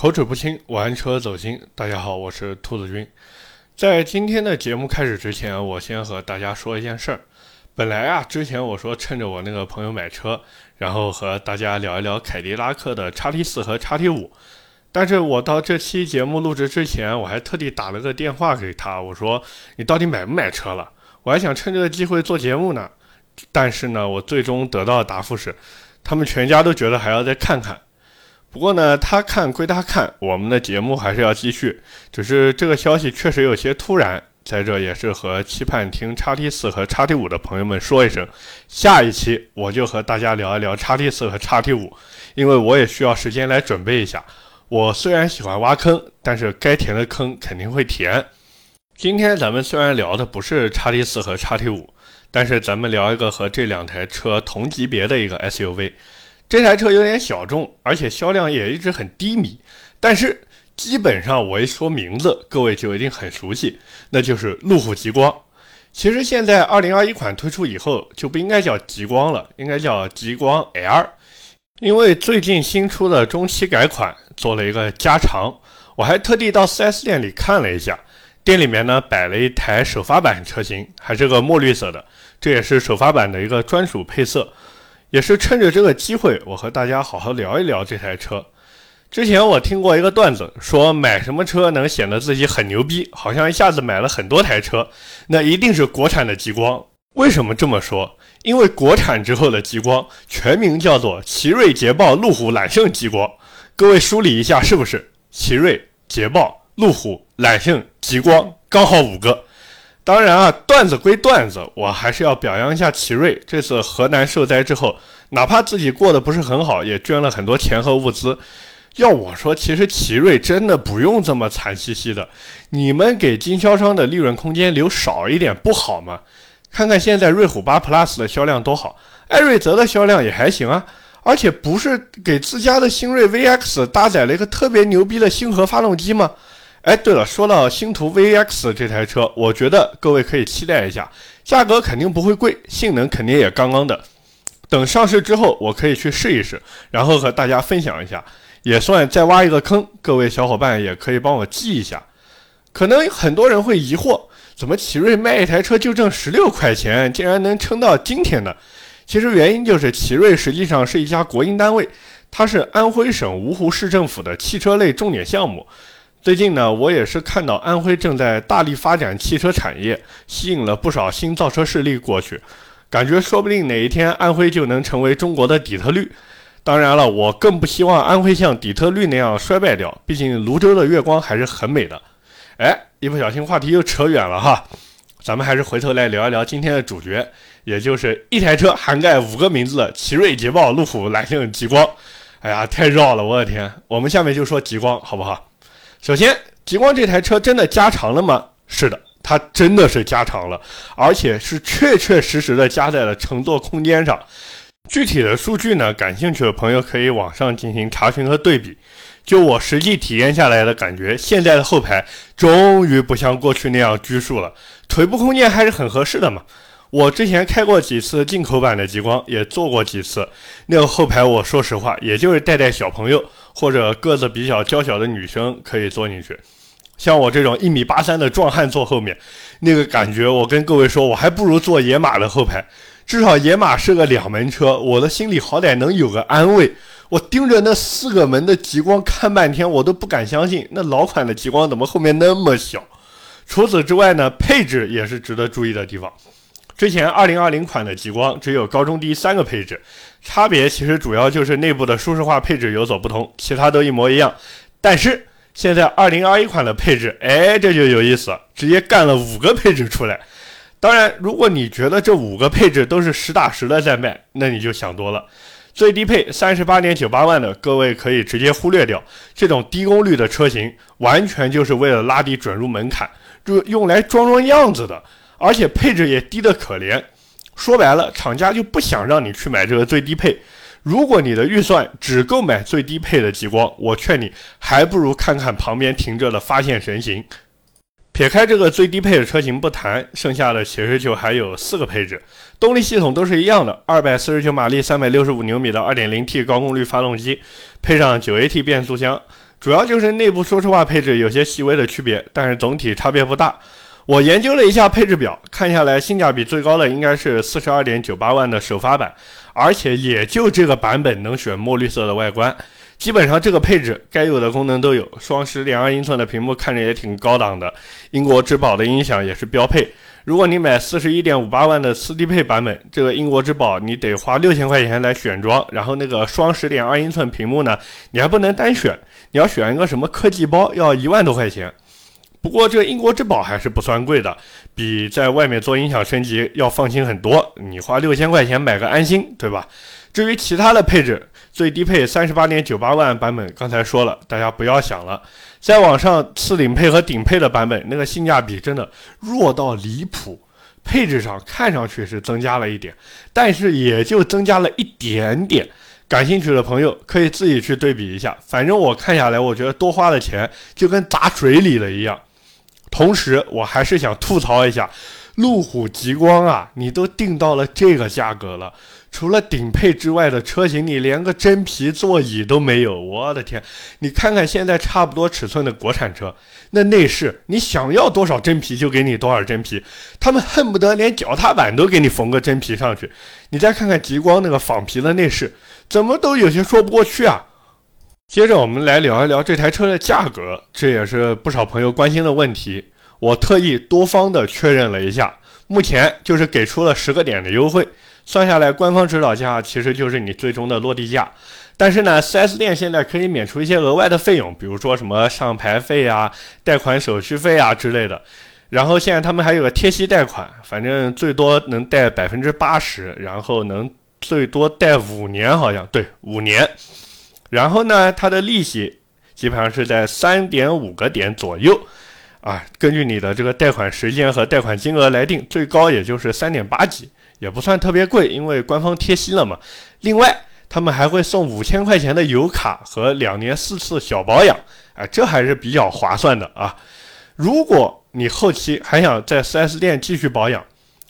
口齿不清，玩车走心。大家好，我是兔子君。在今天的节目开始之前，我先和大家说一件事儿。本来啊，之前我说趁着我那个朋友买车，然后和大家聊一聊凯迪拉克的 XT4 和 XT5。但是我到这期节目录制之前，我还特地打了个电话给他，我说你到底买不买车了？我还想趁这个机会做节目呢。但是呢，我最终得到的答复是，他们全家都觉得还要再看看。不过呢，他看归他看，我们的节目还是要继续。只是这个消息确实有些突然，在这也是和期盼听 XT4 和 XT5 的朋友们说一声，下一期我就和大家聊一聊 XT4 和 XT5， 因为我也需要时间来准备一下。我虽然喜欢挖坑，但是该填的坑肯定会填。今天咱们虽然聊的不是 XT4 和 XT5， 但是咱们聊一个和这两台车同级别的一个 SUV。这台车有点小众，而且销量也一直很低迷，但是基本上我一说名字，各位就一定很熟悉，那就是路虎极光。其实现在2021款推出以后，就不应该叫极光了，应该叫极光 L， 因为最近新出的中期改款做了一个加长。我还特地到 4S 店里看了一下，店里面呢摆了一台首发版车型，还是个墨绿色的，这也是首发版的一个专属配色。也是趁着这个机会，我和大家好好聊一聊这台车。之前我听过一个段子，说买什么车能显得自己很牛逼，好像一下子买了很多台车，那一定是国产的极光。为什么这么说？因为国产之后的极光全名叫做奇瑞捷豹路虎揽胜极光。各位梳理一下，是不是奇瑞捷豹路虎揽胜极光刚好5个？当然啊，段子归段子，我还是要表扬一下奇瑞。这次河南受灾之后，哪怕自己过得不是很好，也捐了很多钱和物资。要我说，其实奇瑞真的不用这么惨兮兮的，你们给经销商的利润空间留少一点不好吗？看看现在瑞虎8 Plus 的销量多好，艾瑞泽的销量也还行啊，而且不是给自家的星瑞 VX 搭载了一个特别牛逼的星河发动机吗？哎，对了，说到星途 VX 这台车，我觉得各位可以期待一下，价格肯定不会贵，性能肯定也刚刚的。等上市之后，我可以去试一试，然后和大家分享一下，也算再挖一个坑。各位小伙伴也可以帮我记一下。可能很多人会疑惑，怎么奇瑞卖一台车就挣16块钱，竟然能撑到今天呢？其实原因就是奇瑞实际上是一家国营单位，它是安徽省芜湖市政府的汽车类重点项目。最近呢，我也是看到安徽正在大力发展汽车产业，吸引了不少新造车势力过去，感觉说不定哪一天安徽就能成为中国的底特律。当然了，我更不希望安徽像底特律那样衰败掉，毕竟泸州的月光还是很美的。哎，一不小心话题又扯远了哈，咱们还是回头来聊一聊今天的主角，也就是一台车涵盖5个名字的奇瑞捷豹路虎揽胜极光。哎呀，太绕了，我的天！我们下面就说极光，好不好？首先，极光这台车真的加长了吗？是的，它真的是加长了，而且是确确实实的加在了乘坐空间上。具体的数据呢，感兴趣的朋友可以网上进行查询和对比。就我实际体验下来的感觉，现在的后排终于不像过去那样拘束了，腿部空间还是很合适的嘛。我之前开过几次进口版的极光，也坐过几次，那个后排我说实话，也就是带小朋友或者个子比较娇小的女生可以坐进去，像我这种1.83米的壮汉坐后面，那个感觉我跟各位说，我还不如坐野马的后排，至少野马是个2门车，我的心里好歹能有个安慰。我盯着那4个门的极光看半天，我都不敢相信那老款的极光怎么后面那么小。除此之外呢，配置也是值得注意的地方。之前2020款的极光只有高中低3个配置，差别其实主要就是内部的舒适化配置有所不同，其他都一模一样。但是现在2021款的配置，哎，这就有意思了，直接干了5个配置出来。当然，如果你觉得这5个配置都是实打实的在卖，那你就想多了。最低配 38.98 万的，各位可以直接忽略掉，这种低功率的车型完全就是为了拉低准入门槛，就用来装样子的。而且配置也低得可怜，说白了，厂家就不想让你去买这个最低配。如果你的预算只够买最低配的极光，我劝你还不如看看旁边停着的发现神行。撇开这个最低配的车型不谈，剩下的其实就还有4个配置，动力系统都是一样的，249马力365牛米的 2.0T 高功率发动机，配上 9AT 变速箱，主要就是内部说实话配置有些细微的区别，但是总体差别不大。我研究了一下配置表，看下来性价比最高的应该是 42.98 万的首发版，而且也就这个版本能选墨绿色的外观，基本上这个配置该有的功能都有。双 10.2 英寸的屏幕看着也挺高档的，英国之宝的音响也是标配。如果你买 41.58 万的 4D 配版本，这个英国之宝你得花6000块钱来选装，然后那个双 10.2 英寸屏幕呢，你还不能单选，你要选一个什么科技包要1万多块钱。不过这英国之宝还是不算贵的，比在外面做音响升级要放心很多，你花6000块钱买个安心，对吧？至于其他的配置，最低配 38.98 万版本刚才说了，大家不要想了。再往上次顶配和顶配的版本，那个性价比真的弱到离谱，配置上看上去是增加了一点，但是也就增加了一点点。感兴趣的朋友可以自己去对比一下，反正我看下来我觉得多花的钱就跟砸水里了一样。同时我还是想吐槽一下路虎极光啊，你都定到了这个价格了，除了顶配之外的车型你连个真皮座椅都没有，我的天，你看看现在差不多尺寸的国产车，那内饰你想要多少真皮就给你多少真皮，他们恨不得连脚踏板都给你缝个真皮上去。你再看看极光那个仿皮的内饰，怎么都有些说不过去啊。接着我们来聊一聊这台车的价格，这也是不少朋友关心的问题。我特意多方的确认了一下，目前就是给出了10个点的优惠，算下来官方指导价其实就是你最终的落地价。但是呢 4S 店现在可以免除一些额外的费用，比如说什么上牌费啊、贷款手续费啊之类的。然后现在他们还有个贴息贷款，反正最多能贷 80%， 然后能最多贷5年，好像对5年。然后呢，它的利息基本上是在 3.5 个点左右啊，根据你的这个贷款时间和贷款金额来定，最高也就是 3.8 几，也不算特别贵，因为官方贴息了嘛。另外他们还会送5000块钱的油卡和2年4次小保养，啊，这还是比较划算的啊。如果你后期还想在 4S 店继续保养，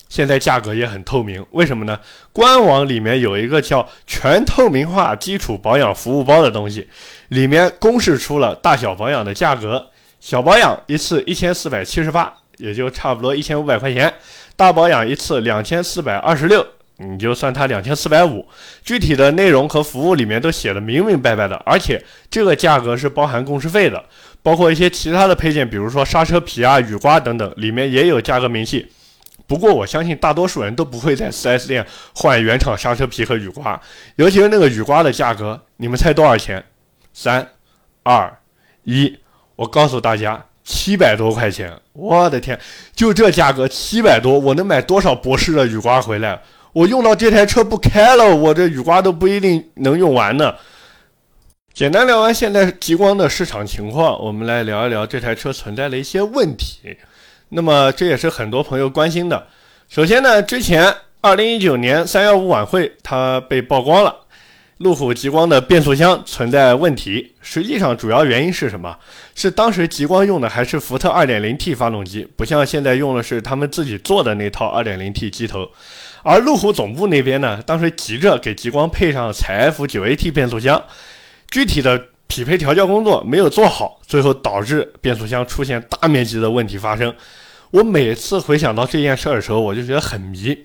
现在价格也很透明，为什么呢？官网里面有一个叫全透明化基础保养服务包的东西，里面公示出了大小保养的价格，小保养一次1478，也就差不多1500块钱，大保养一次2426，你就算它2450。具体的内容和服务里面都写的明明白白的，而且这个价格是包含工时费的，包括一些其他的配件，比如说刹车皮啊、雨刮等等，里面也有价格明细。不过我相信大多数人都不会在 4S 店换原厂刹车皮和雨刮，尤其是那个雨刮的价格，你们猜多少钱？3、2、1，我告诉大家，700多块钱！我的天，就这价格700多，我能买多少博士的雨刮回来？我用到这台车不开了，我这雨刮都不一定能用完呢。简单聊完现在极光的市场情况，我们来聊一聊这台车存在的一些问题。那么这也是很多朋友关心的。首先呢，之前2019年315晚会它被曝光了，路虎极光的变速箱存在问题。实际上主要原因是什么？是当时极光用的还是福特 2.0T 发动机，不像现在用的是他们自己做的那套 2.0T 机头。而路虎总部那边呢，当时急着给极光配上采 F9AT 变速箱，具体的匹配调教工作没有做好，最后导致变速箱出现大面积的问题发生。我每次回想到这件事的时候，我就觉得很迷。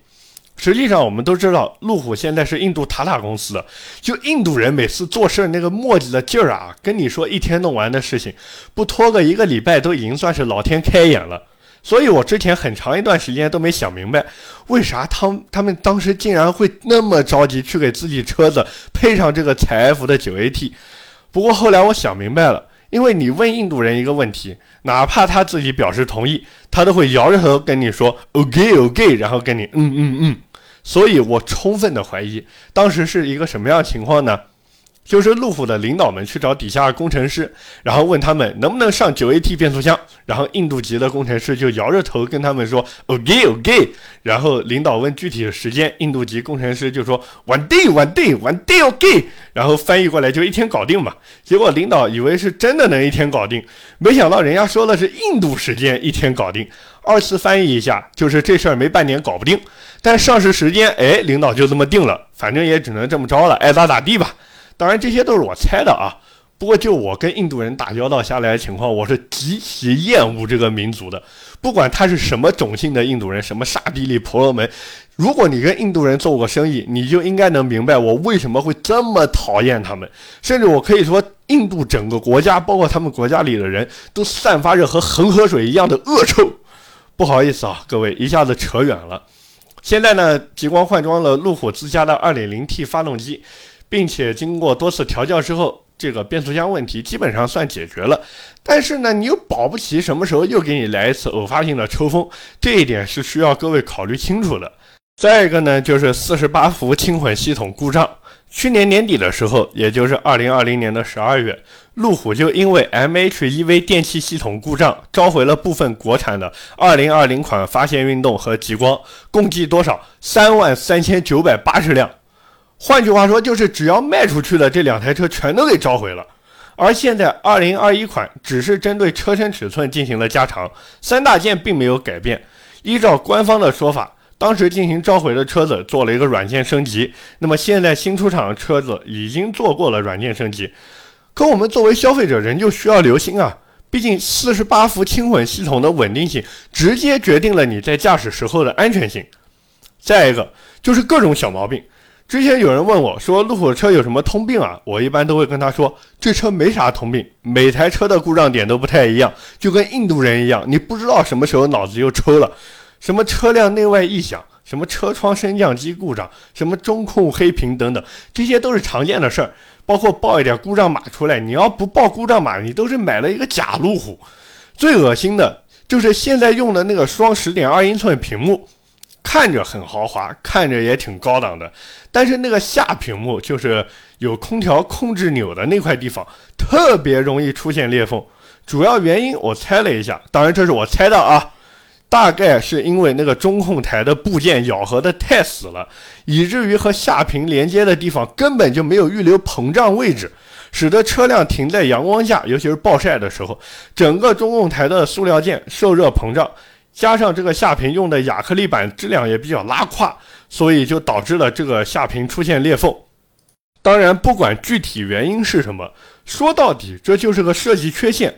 实际上我们都知道，路虎现在是印度塔塔公司的，就印度人每次做事那个磨叽的劲儿啊，跟你说一天弄完的事情，不拖个1个礼拜都已经算是老天开眼了。所以我之前很长一段时间都没想明白，为啥他们当时竟然会那么着急去给自己车子配上这个采 F 的 9AT。不过后来我想明白了，因为你问印度人一个问题，哪怕他自己表示同意，他都会摇着头跟你说 OK， 然后跟你嗯。所以我充分的怀疑当时是一个什么样的情况呢？就是路虎的领导们去找底下工程师，然后问他们能不能上 9AT 变速箱，然后印度籍的工程师就摇着头跟他们说 OK， 然后领导问具体的时间，印度籍工程师就说 One day OK， 然后翻译过来就一天搞定嘛。结果领导以为是真的能一天搞定，没想到人家说的是印度时间一天搞定，二次翻译一下就是这事儿没半年搞不定，但上市时间领导就这么定了，反正也只能这么着了，爱咋咋地吧。当然这些都是我猜的啊，不过就我跟印度人打交道下来的情况，我是极其厌恶这个民族的，不管他是什么种姓的印度人，什么刹帝利、婆罗门，如果你跟印度人做过生意，你就应该能明白我为什么会这么讨厌他们。甚至我可以说，印度整个国家包括他们国家里的人都散发着和恒河水一样的恶臭。不好意思啊，各位，一下子扯远了。现在呢，极光换装了路虎自家的 2.0T 发动机，并且经过多次调教之后，这个变速箱问题基本上算解决了，但是呢，你又保不齐什么时候又给你来一次偶发性的抽风，这一点是需要各位考虑清楚的。再一个呢，就是48伏轻混系统故障。去年年底的时候，也就是2020年的12月，路虎就因为 MHEV 电气系统故障，召回了部分国产的2020款发现运动和极光，共计多少？33,980辆。换句话说，就是只要卖出去的这两台车全都给召回了。而现在2021款只是针对车身尺寸进行了加长，三大件并没有改变。依照官方的说法，当时进行召回的车子做了一个软件升级，那么现在新出厂的车子已经做过了软件升级。可我们作为消费者人就需要留心啊，毕竟48伏轻混系统的稳定性直接决定了你在驾驶时候的安全性。再一个就是各种小毛病。之前有人问我说路虎车有什么通病啊，我一般都会跟他说，这车没啥通病，每台车的故障点都不太一样，就跟印度人一样，你不知道什么时候脑子又抽了。什么车辆内外异响，什么车窗升降机故障，什么中控黑屏等等，这些都是常见的事儿。包括报一点故障码出来，你要不报故障码，你都是买了一个假路虎。最恶心的就是现在用的那个双 10.2 英寸屏幕，看着很豪华，看着也挺高档的，但是那个下屏幕就是有空调控制钮的那块地方特别容易出现裂缝。主要原因我猜了一下，当然这是我猜的啊，大概是因为那个中控台的部件咬合的太死了，以至于和下屏连接的地方根本就没有预留膨胀位置，使得车辆停在阳光下，尤其是暴晒的时候，整个中控台的塑料件受热膨胀，加上这个下屏用的亚克力板质量也比较拉胯，所以就导致了这个下屏出现裂缝。当然不管具体原因是什么，说到底这就是个设计缺陷。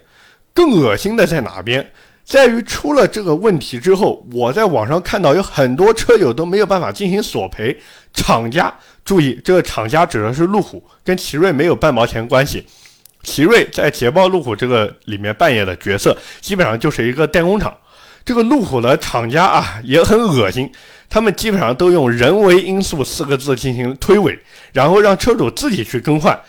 更恶心的在哪边，在于出了这个问题之后，我在网上看到有很多车友都没有办法进行索赔，厂家，注意这个厂家指的是路虎，跟奇瑞没有半毛钱关系。奇瑞在捷豹路虎这个里面扮演的角色基本上就是一个代工厂。这个路虎的厂家啊也很恶心，他们基本上都用人为因素四个字进行推诿，然后让车主自己去更换。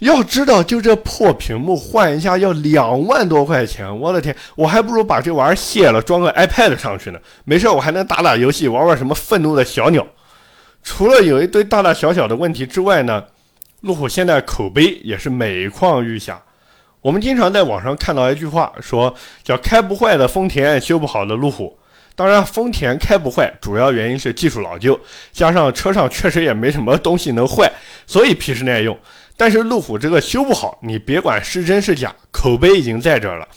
要知道就这破屏幕换一下要2万多块钱，我的天，我还不如把这玩意儿卸了装个 iPad 上去呢，没事我还能打打游戏，玩玩什么愤怒的小鸟。除了有一堆大大小小的问题之外呢，路虎现在口碑也是每况愈下。我们经常在网上看到一句话，说叫开不坏的丰田，修不好的路虎。当然丰田开不坏主要原因是技术老旧，加上车上确实也没什么东西能坏，所以皮实耐用。但是路虎这个修不好，你别管是真是假，口碑已经在这儿了。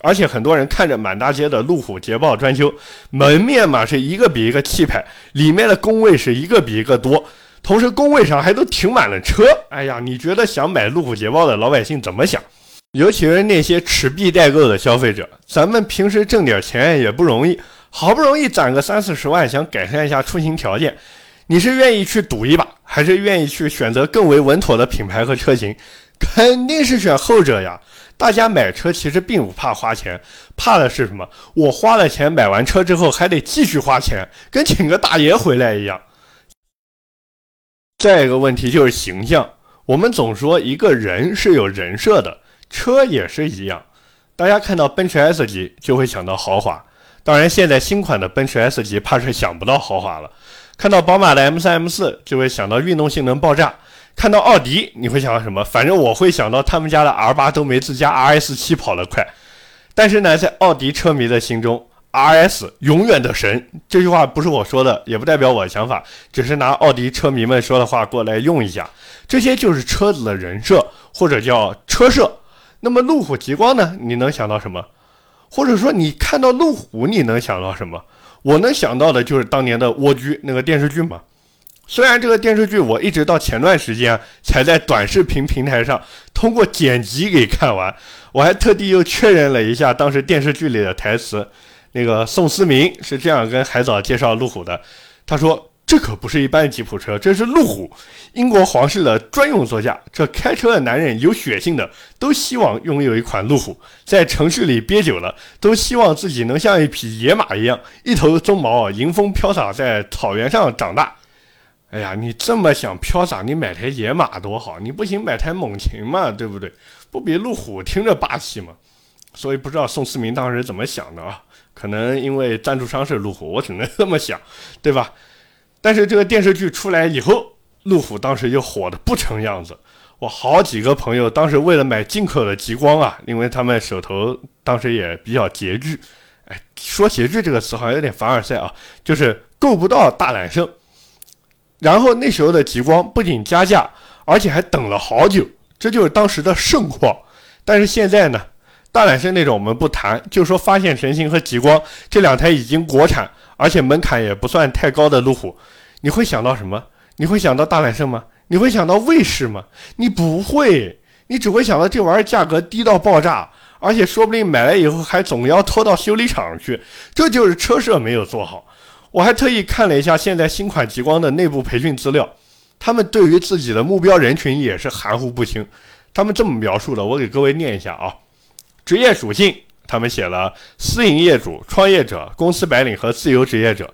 而且很多人看着满大街的路虎捷豹专修，门面嘛是一个比一个气派，里面的工位是一个比一个多，同时工位上还都停满了车。哎呀，你觉得想买路虎捷豹的老百姓怎么想？尤其是那些持币代购的消费者，咱们平时挣点钱也不容易，好不容易攒个30-40万，想改善一下出行条件，你是愿意去赌一把，还是愿意去选择更为稳妥的品牌和车型？肯定是选后者呀。大家买车其实并不怕花钱，怕的是什么？我花了钱买完车之后还得继续花钱，跟请个大爷回来一样。再一个问题就是形象，我们总说一个人是有人设的，车也是一样，大家看到奔驰 S 级就会想到豪华，当然现在新款的奔驰 S 级怕是想不到豪华了。看到宝马的 M3 M4 就会想到运动性能爆炸，看到奥迪你会想到什么？反正我会想到他们家的 R8 都没自家 RS7 跑得快。但是呢，在奥迪车迷的心中 RS 永远的神，这句话不是我说的，也不代表我的想法，只是拿奥迪车迷们说的话过来用一下。这些就是车子的人设，或者叫车设。那么路虎极光呢？你能想到什么？或者说你看到路虎你能想到什么？我能想到的就是当年的蜗居那个电视剧嘛。虽然这个电视剧我一直到前段时间才在短视频平台上通过剪辑给看完，我还特地又确认了一下当时电视剧里的台词。那个宋思明是这样跟海藻介绍路虎的，他说这可不是一般吉普车，这是路虎，英国皇室的专用座驾。这开车的男人有血性的都希望拥有一款路虎，在城市里憋久了都希望自己能像一匹野马一样，一头鬃毛迎风飘洒在草原上长大。哎呀，你这么想飘洒，你买台野马多好，你不行买台猛禽嘛，对不对？不比路虎听着霸气吗？所以不知道宋思明当时怎么想的啊，可能因为赞助商是路虎，我只能这么想，对吧？但是这个电视剧出来以后，路虎当时就火得不成样子。我好几个朋友当时为了买进口的极光啊，因为他们手头当时也比较拮据，哎，说拮据这个词好像有点凡尔赛啊，就是够不到大揽胜。然后那时候的极光不仅加价，而且还等了好久，这就是当时的盛况。但是现在呢，大揽胜那种我们不谈，就说发现神行和极光这两台已经国产，而且门槛也不算太高的路虎，你会想到什么？你会想到大揽胜吗？你会想到卫士吗？你不会，你只会想到这玩意儿价格低到爆炸，而且说不定买来以后还总要拖到修理厂去，这就是车社没有做好。我还特意看了一下现在新款极光的内部培训资料，他们对于自己的目标人群也是含糊不清。他们这么描述的，我给各位念一下啊。职业属性他们写了私营业主、创业者、公司白领和自由职业者。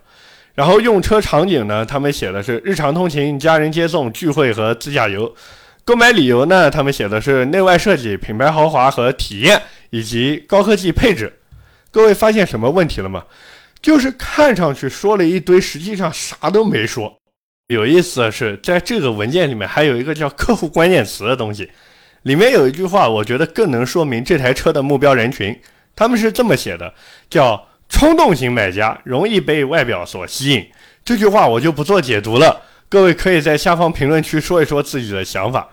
然后用车场景呢，他们写的是日常通勤、家人接送、聚会和自驾游。购买理由呢，他们写的是内外设计、品牌豪华和体验以及高科技配置。各位发现什么问题了吗？就是看上去说了一堆，实际上啥都没说。有意思的是，在这个文件里面还有一个叫客户关键词的东西，里面有一句话我觉得更能说明这台车的目标人群。他们是这么写的，叫冲动型买家，容易被外表所吸引。这句话我就不做解读了，各位可以在下方评论区说一说自己的想法。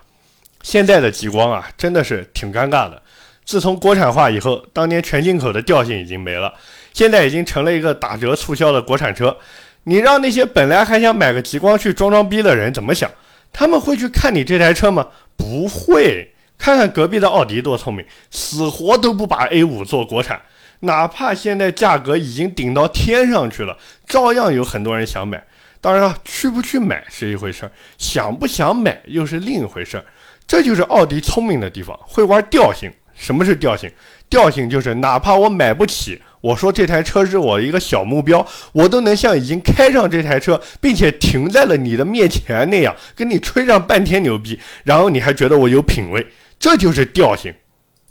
现在的极光啊，真的是挺尴尬的。自从国产化以后，当年全进口的调性已经没了，现在已经成了一个打折促销的国产车。你让那些本来还想买个极光去装装逼的人怎么想？他们会去看你这台车吗？不会。看看隔壁的奥迪多聪明，死活都不把 A5 做国产，哪怕现在价格已经顶到天上去了，照样有很多人想买。当然去不去买是一回事，想不想买又是另一回事。这就是奥迪聪明的地方，会玩调性。什么是调性？调性就是哪怕我买不起，我说这台车是我一个小目标，我都能像已经开上这台车并且停在了你的面前那样跟你吹上半天牛逼，然后你还觉得我有品位，这就是调性。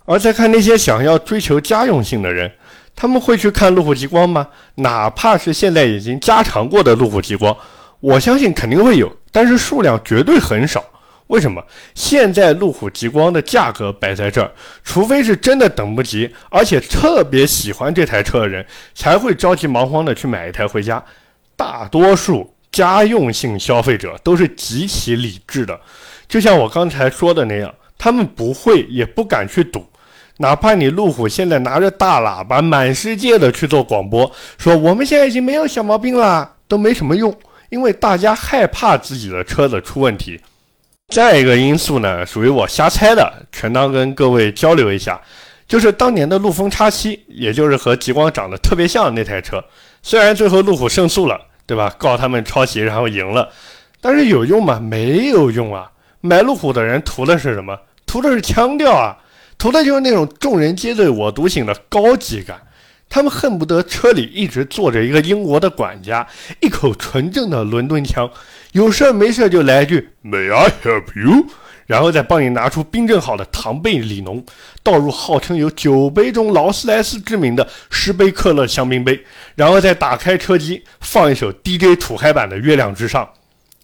而再看那些想要追求家用性的人，他们会去看路虎极光吗？哪怕是现在已经加长过的路虎极光，我相信肯定会有，但是数量绝对很少。为什么？现在路虎极光的价格摆在这儿，除非是真的等不及，而且特别喜欢这台车的人，才会着急忙慌的去买一台回家。大多数家用性消费者都是极其理智的，就像我刚才说的那样，他们不会也不敢去赌。哪怕你路虎现在拿着大喇叭满世界的去做广播，说我们现在已经没有小毛病啦，都没什么用，因为大家害怕自己的车子出问题。再一个因素呢，属于我瞎猜的，全当跟各位交流一下，就是当年的陆风X7，也就是和极光长得特别像的那台车，虽然最后路虎胜诉了，对吧？告他们抄袭然后赢了，但是有用吗？没有用啊！买路虎的人图的是什么？图的是腔调啊，图的就是那种众人皆醉我独醒的高级感。他们恨不得车里一直坐着一个英国的管家，一口纯正的伦敦腔，有事没事就来一句 May I help you， 然后再帮你拿出冰镇好的糖贝里浓，倒入号称有9杯中劳斯莱斯之名的10杯克勒香槟杯，然后再打开车机放一首 DJ 土嗨版的《月亮之上》。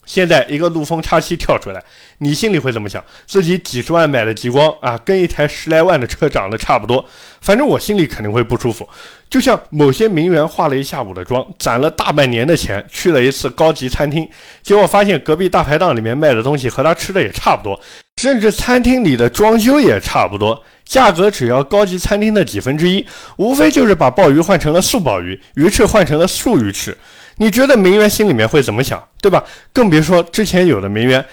现在一个陆风X7跳出来，你心里会怎么想？自己几十万买的极光啊，跟一台10来万的车长得差不多，反正我心里肯定会不舒服。就像某些名媛化了一下午的妆，攒了大半年的钱，去了一次高级餐厅，结果发现隔壁大排档里面卖的东西和他吃的也差不多，甚至餐厅里的装修也差不多，价格只要高级餐厅的1/10，无非就是把鲍鱼换成了素鲍鱼，鱼翅换成了素鱼翅。你觉得梅园心里面会怎么想，对吧？更别说之前有的梅园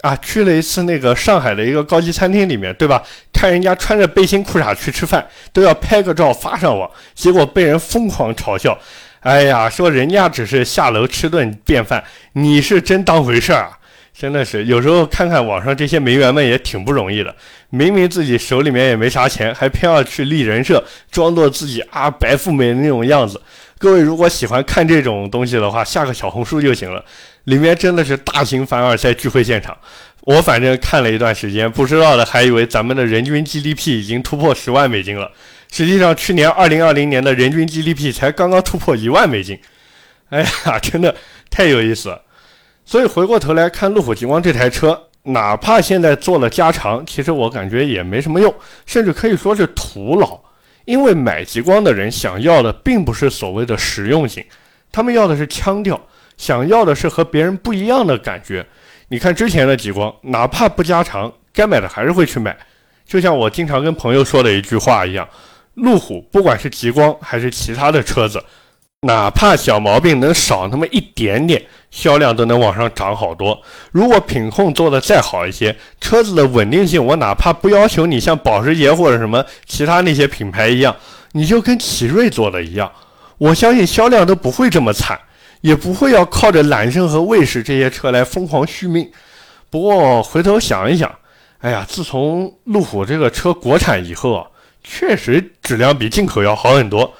啊，去了一次那个上海的一个高级餐厅里面，对吧？看人家穿着背心裤衩去吃饭，都要拍个照发上网，结果被人疯狂嘲笑。哎呀，说人家只是下楼吃顿便饭，你是真当回事啊！真的是，有时候看看网上这些梅园们也挺不容易的，明明自己手里面也没啥钱，还偏要去立人设，装作自己啊白富美那种样子。各位如果喜欢看这种东西的话，下个小红书就行了，里面真的是大型凡尔赛聚会现场。我反正看了一段时间，不知道的还以为咱们的人均 GDP 已经突破10万美金了，实际上去年2020年的人均 GDP 才刚刚突破1万美金。哎呀，真的太有意思了。所以回过头来看路虎极光这台车，哪怕现在做了加长，其实我感觉也没什么用，甚至可以说是徒劳。因为买极光的人想要的并不是所谓的实用性，他们要的是腔调，想要的是和别人不一样的感觉。你看之前的极光，哪怕不加长，该买的还是会去买。就像我经常跟朋友说的一句话一样，路虎不管是极光还是其他的车子，哪怕小毛病能少那么一点点，销量都能往上涨好多。如果品控做的再好一些，车子的稳定性我哪怕不要求你像保时捷或者什么其他那些品牌一样，你就跟奇瑞做的一样，我相信销量都不会这么惨，也不会要靠着揽胜和卫士这些车来疯狂续命。不过回头想一想，哎呀，自从路虎这个车国产以后啊，确实质量比进口要好很多，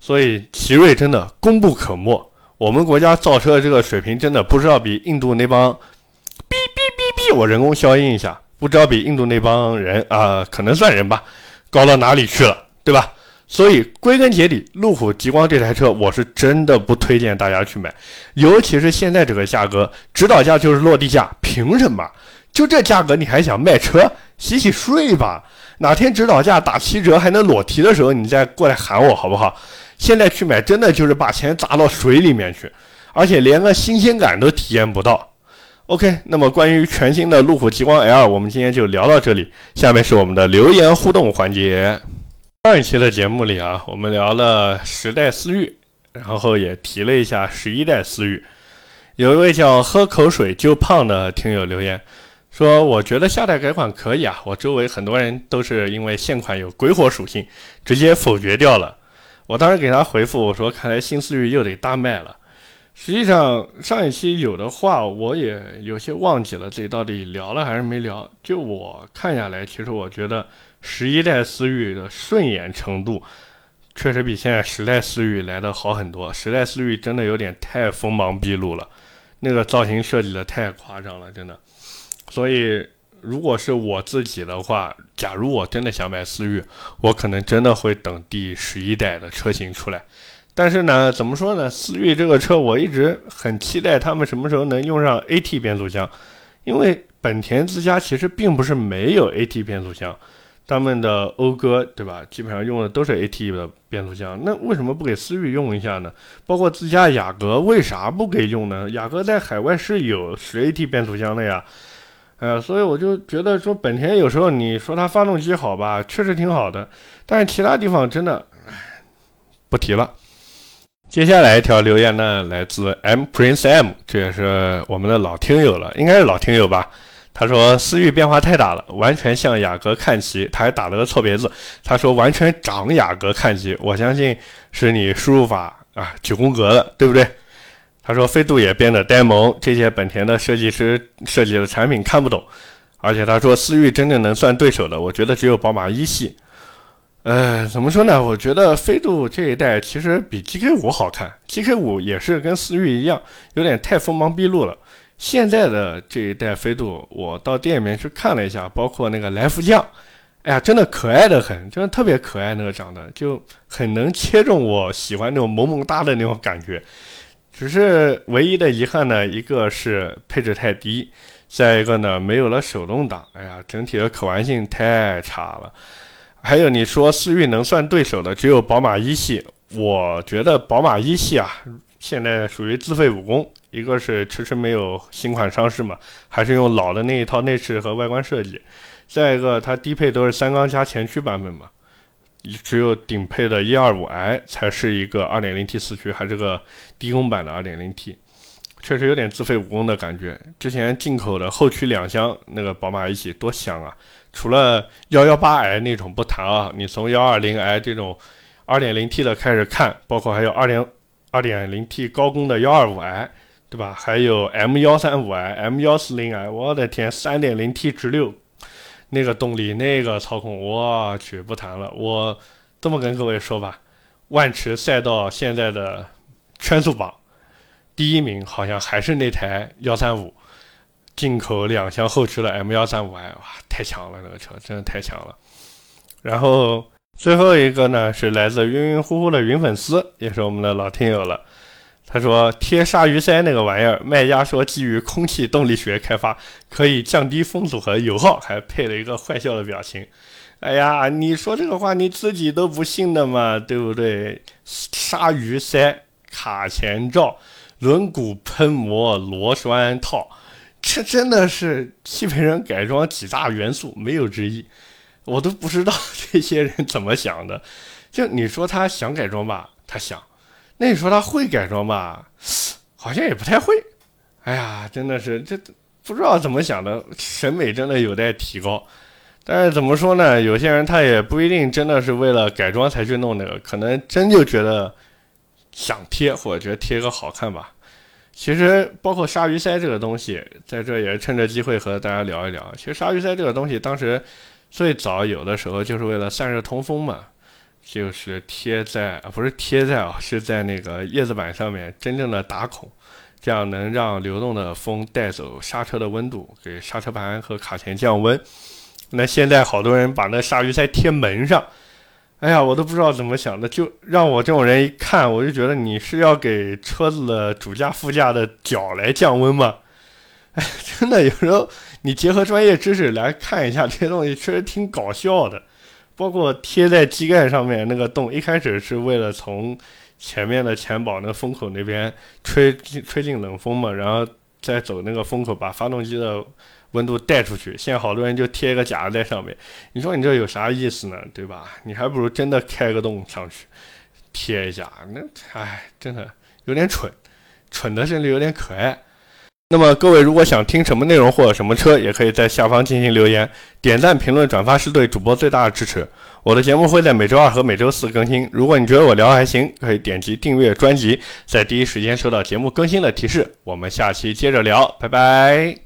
所以奇瑞真的功不可没。我们国家造车这个水平真的不知道比印度那帮哔哔哔哔，我人工消音一下，不知道比印度那帮人啊，可能算人吧，高到哪里去了，对吧？所以归根结底，路虎极光这台车我是真的不推荐大家去买，尤其是现在这个价格，指导价就是落地价，凭什么？就这价格你还想卖车？洗洗睡吧！哪天指导价打7折还能裸提的时候，你再过来喊我好不好？现在去买真的就是把钱砸到水里面去，而且连个新鲜感都体验不到。OK， 那么关于全新的路虎极光 L， 我们今天就聊到这里。下面是我们的留言互动环节。上一期的节目里啊，我们聊了10代思域，然后也提了一下11代思域。有一位叫喝口水就胖的听友留言说，我觉得下代改款可以啊，我周围很多人都是因为现款有鬼火属性，直接否决掉了。我当时给他回复，我说看来新思域又得大卖了。实际上上一期有的话我也有些忘记了，自己到底聊了还是没聊。就我看下来，其实我觉得11代思域的顺眼程度确实比现在10代思域来得好很多。10代思域真的有点太锋芒毕露了，那个造型设计的太夸张了，真的。所以如果是我自己的话，假如我真的想买思域，我可能真的会等第11代的车型出来。但是呢，怎么说呢，思域这个车我一直很期待他们什么时候能用上 AT 变速箱，因为本田自家其实并不是没有 AT 变速箱，他们的讴歌对吧，基本上用的都是 AT 的变速箱，那为什么不给思域用一下呢？包括自家雅阁为啥不给用呢？雅阁在海外是有10AT 变速箱的呀。所以我就觉得说，本田有时候你说它发动机好吧，确实挺好的，但是其他地方真的不提了。接下来一条留言呢，来自 M Prince M， 这也是我们的老听友了，应该是老听友吧。他说思域变化太大了，完全向雅阁看齐，他还打了个错别字，他说完全长雅阁看齐，我相信是你输入法啊九宫格了，对不对？他说飞度也变得呆萌，这些本田的设计师设计的产品看不懂，而且他说思域真正能算对手的，我觉得只有宝马一系。怎么说呢，我觉得飞度这一代其实比 GK5 好看， GK5 也是跟思域一样有点太锋芒毕露了。现在的这一代飞度我到店里面去看了一下，包括那个来福将，哎呀，真的可爱的很，真的特别可爱，那个长得就很能切中我喜欢那种萌萌哒的那种感觉。只是唯一的遗憾呢，一个是配置太低，再一个呢没有了手动挡，哎呀，整体的可玩性太差了。还有你说思域能算对手的只有宝马一系，我觉得宝马一系啊现在属于自废武功，一个是迟迟没有新款上市嘛，还是用老的那一套内饰和外观设计，再一个它低配都是3缸加前驱版本嘛，只有顶配的 125i 才是一个 2.0T 四驱，还是个低功版的 2.0T， 确实有点自废武功的感觉。之前进口的后驱两厢那个宝马一起多香啊，除了 118i 那种不谈啊，你从 120i 这种 2.0T 的开始看，包括还有 2.0T 高功的 125i， 对吧，还有 M135i M140i， 我的天， 3.0T 直六那个动力那个操控，我去不谈了。我这么跟各位说吧，万驰赛道现在的圈速榜第一名好像还是那台135，进口两厢后驱的 M135i， 哇，太强了，那个车真的太强了。然后最后一个呢是来自晕晕乎乎的云粉丝，也是我们的老听友了。他说贴鲨鱼鳃那个玩意儿，卖家说基于空气动力学开发，可以降低风阻和油耗，还配了一个坏笑的表情。哎呀，你说这个话你自己都不信的嘛，对不对？鲨鱼鳃、卡钳罩、轮毂喷膜、螺栓套，这真的是汽配人改装几大元素没有之一。我都不知道这些人怎么想的，就你说他想改装吧，他想，那你说他会改装吧，好像也不太会。哎呀，真的是这不知道怎么想的，审美真的有待提高。但是怎么说呢，有些人他也不一定真的是为了改装才去弄那个，可能真就觉得想贴，或者觉得贴个好看吧。其实包括鲨鱼鳃这个东西，在这也趁着机会和大家聊一聊。其实鲨鱼鳃这个东西当时最早有的时候就是为了散热通风嘛，就是贴在不是贴在啊，是在那个叶子板上面真正的打孔，这样能让流动的风带走刹车的温度，给刹车盘和卡钳降温。那现在好多人把那鲨鱼鳃贴门上，哎呀，我都不知道怎么想的，就让我这种人一看，我就觉得你是要给车子的主驾副驾的脚来降温吗？哎，真的有时候你结合专业知识来看一下这些东西，确实挺搞笑的。包括贴在机盖上面那个洞，一开始是为了从前面的前保那风口那边吹进冷风嘛，然后再走那个风口把发动机的温度带出去。现在好多人就贴一个夹在上面，你说你这有啥意思呢，对吧？你还不如真的开个洞上去贴一下，那哎，真的有点蠢，蠢的甚至有点可爱。那么各位如果想听什么内容或者什么车，也可以在下方进行留言，点赞、评论、转发是对主播最大的支持。我的节目会在每周二和每周四更新，如果你觉得我聊还行，可以点击订阅专辑，在第一时间收到节目更新的提示。我们下期接着聊，拜拜。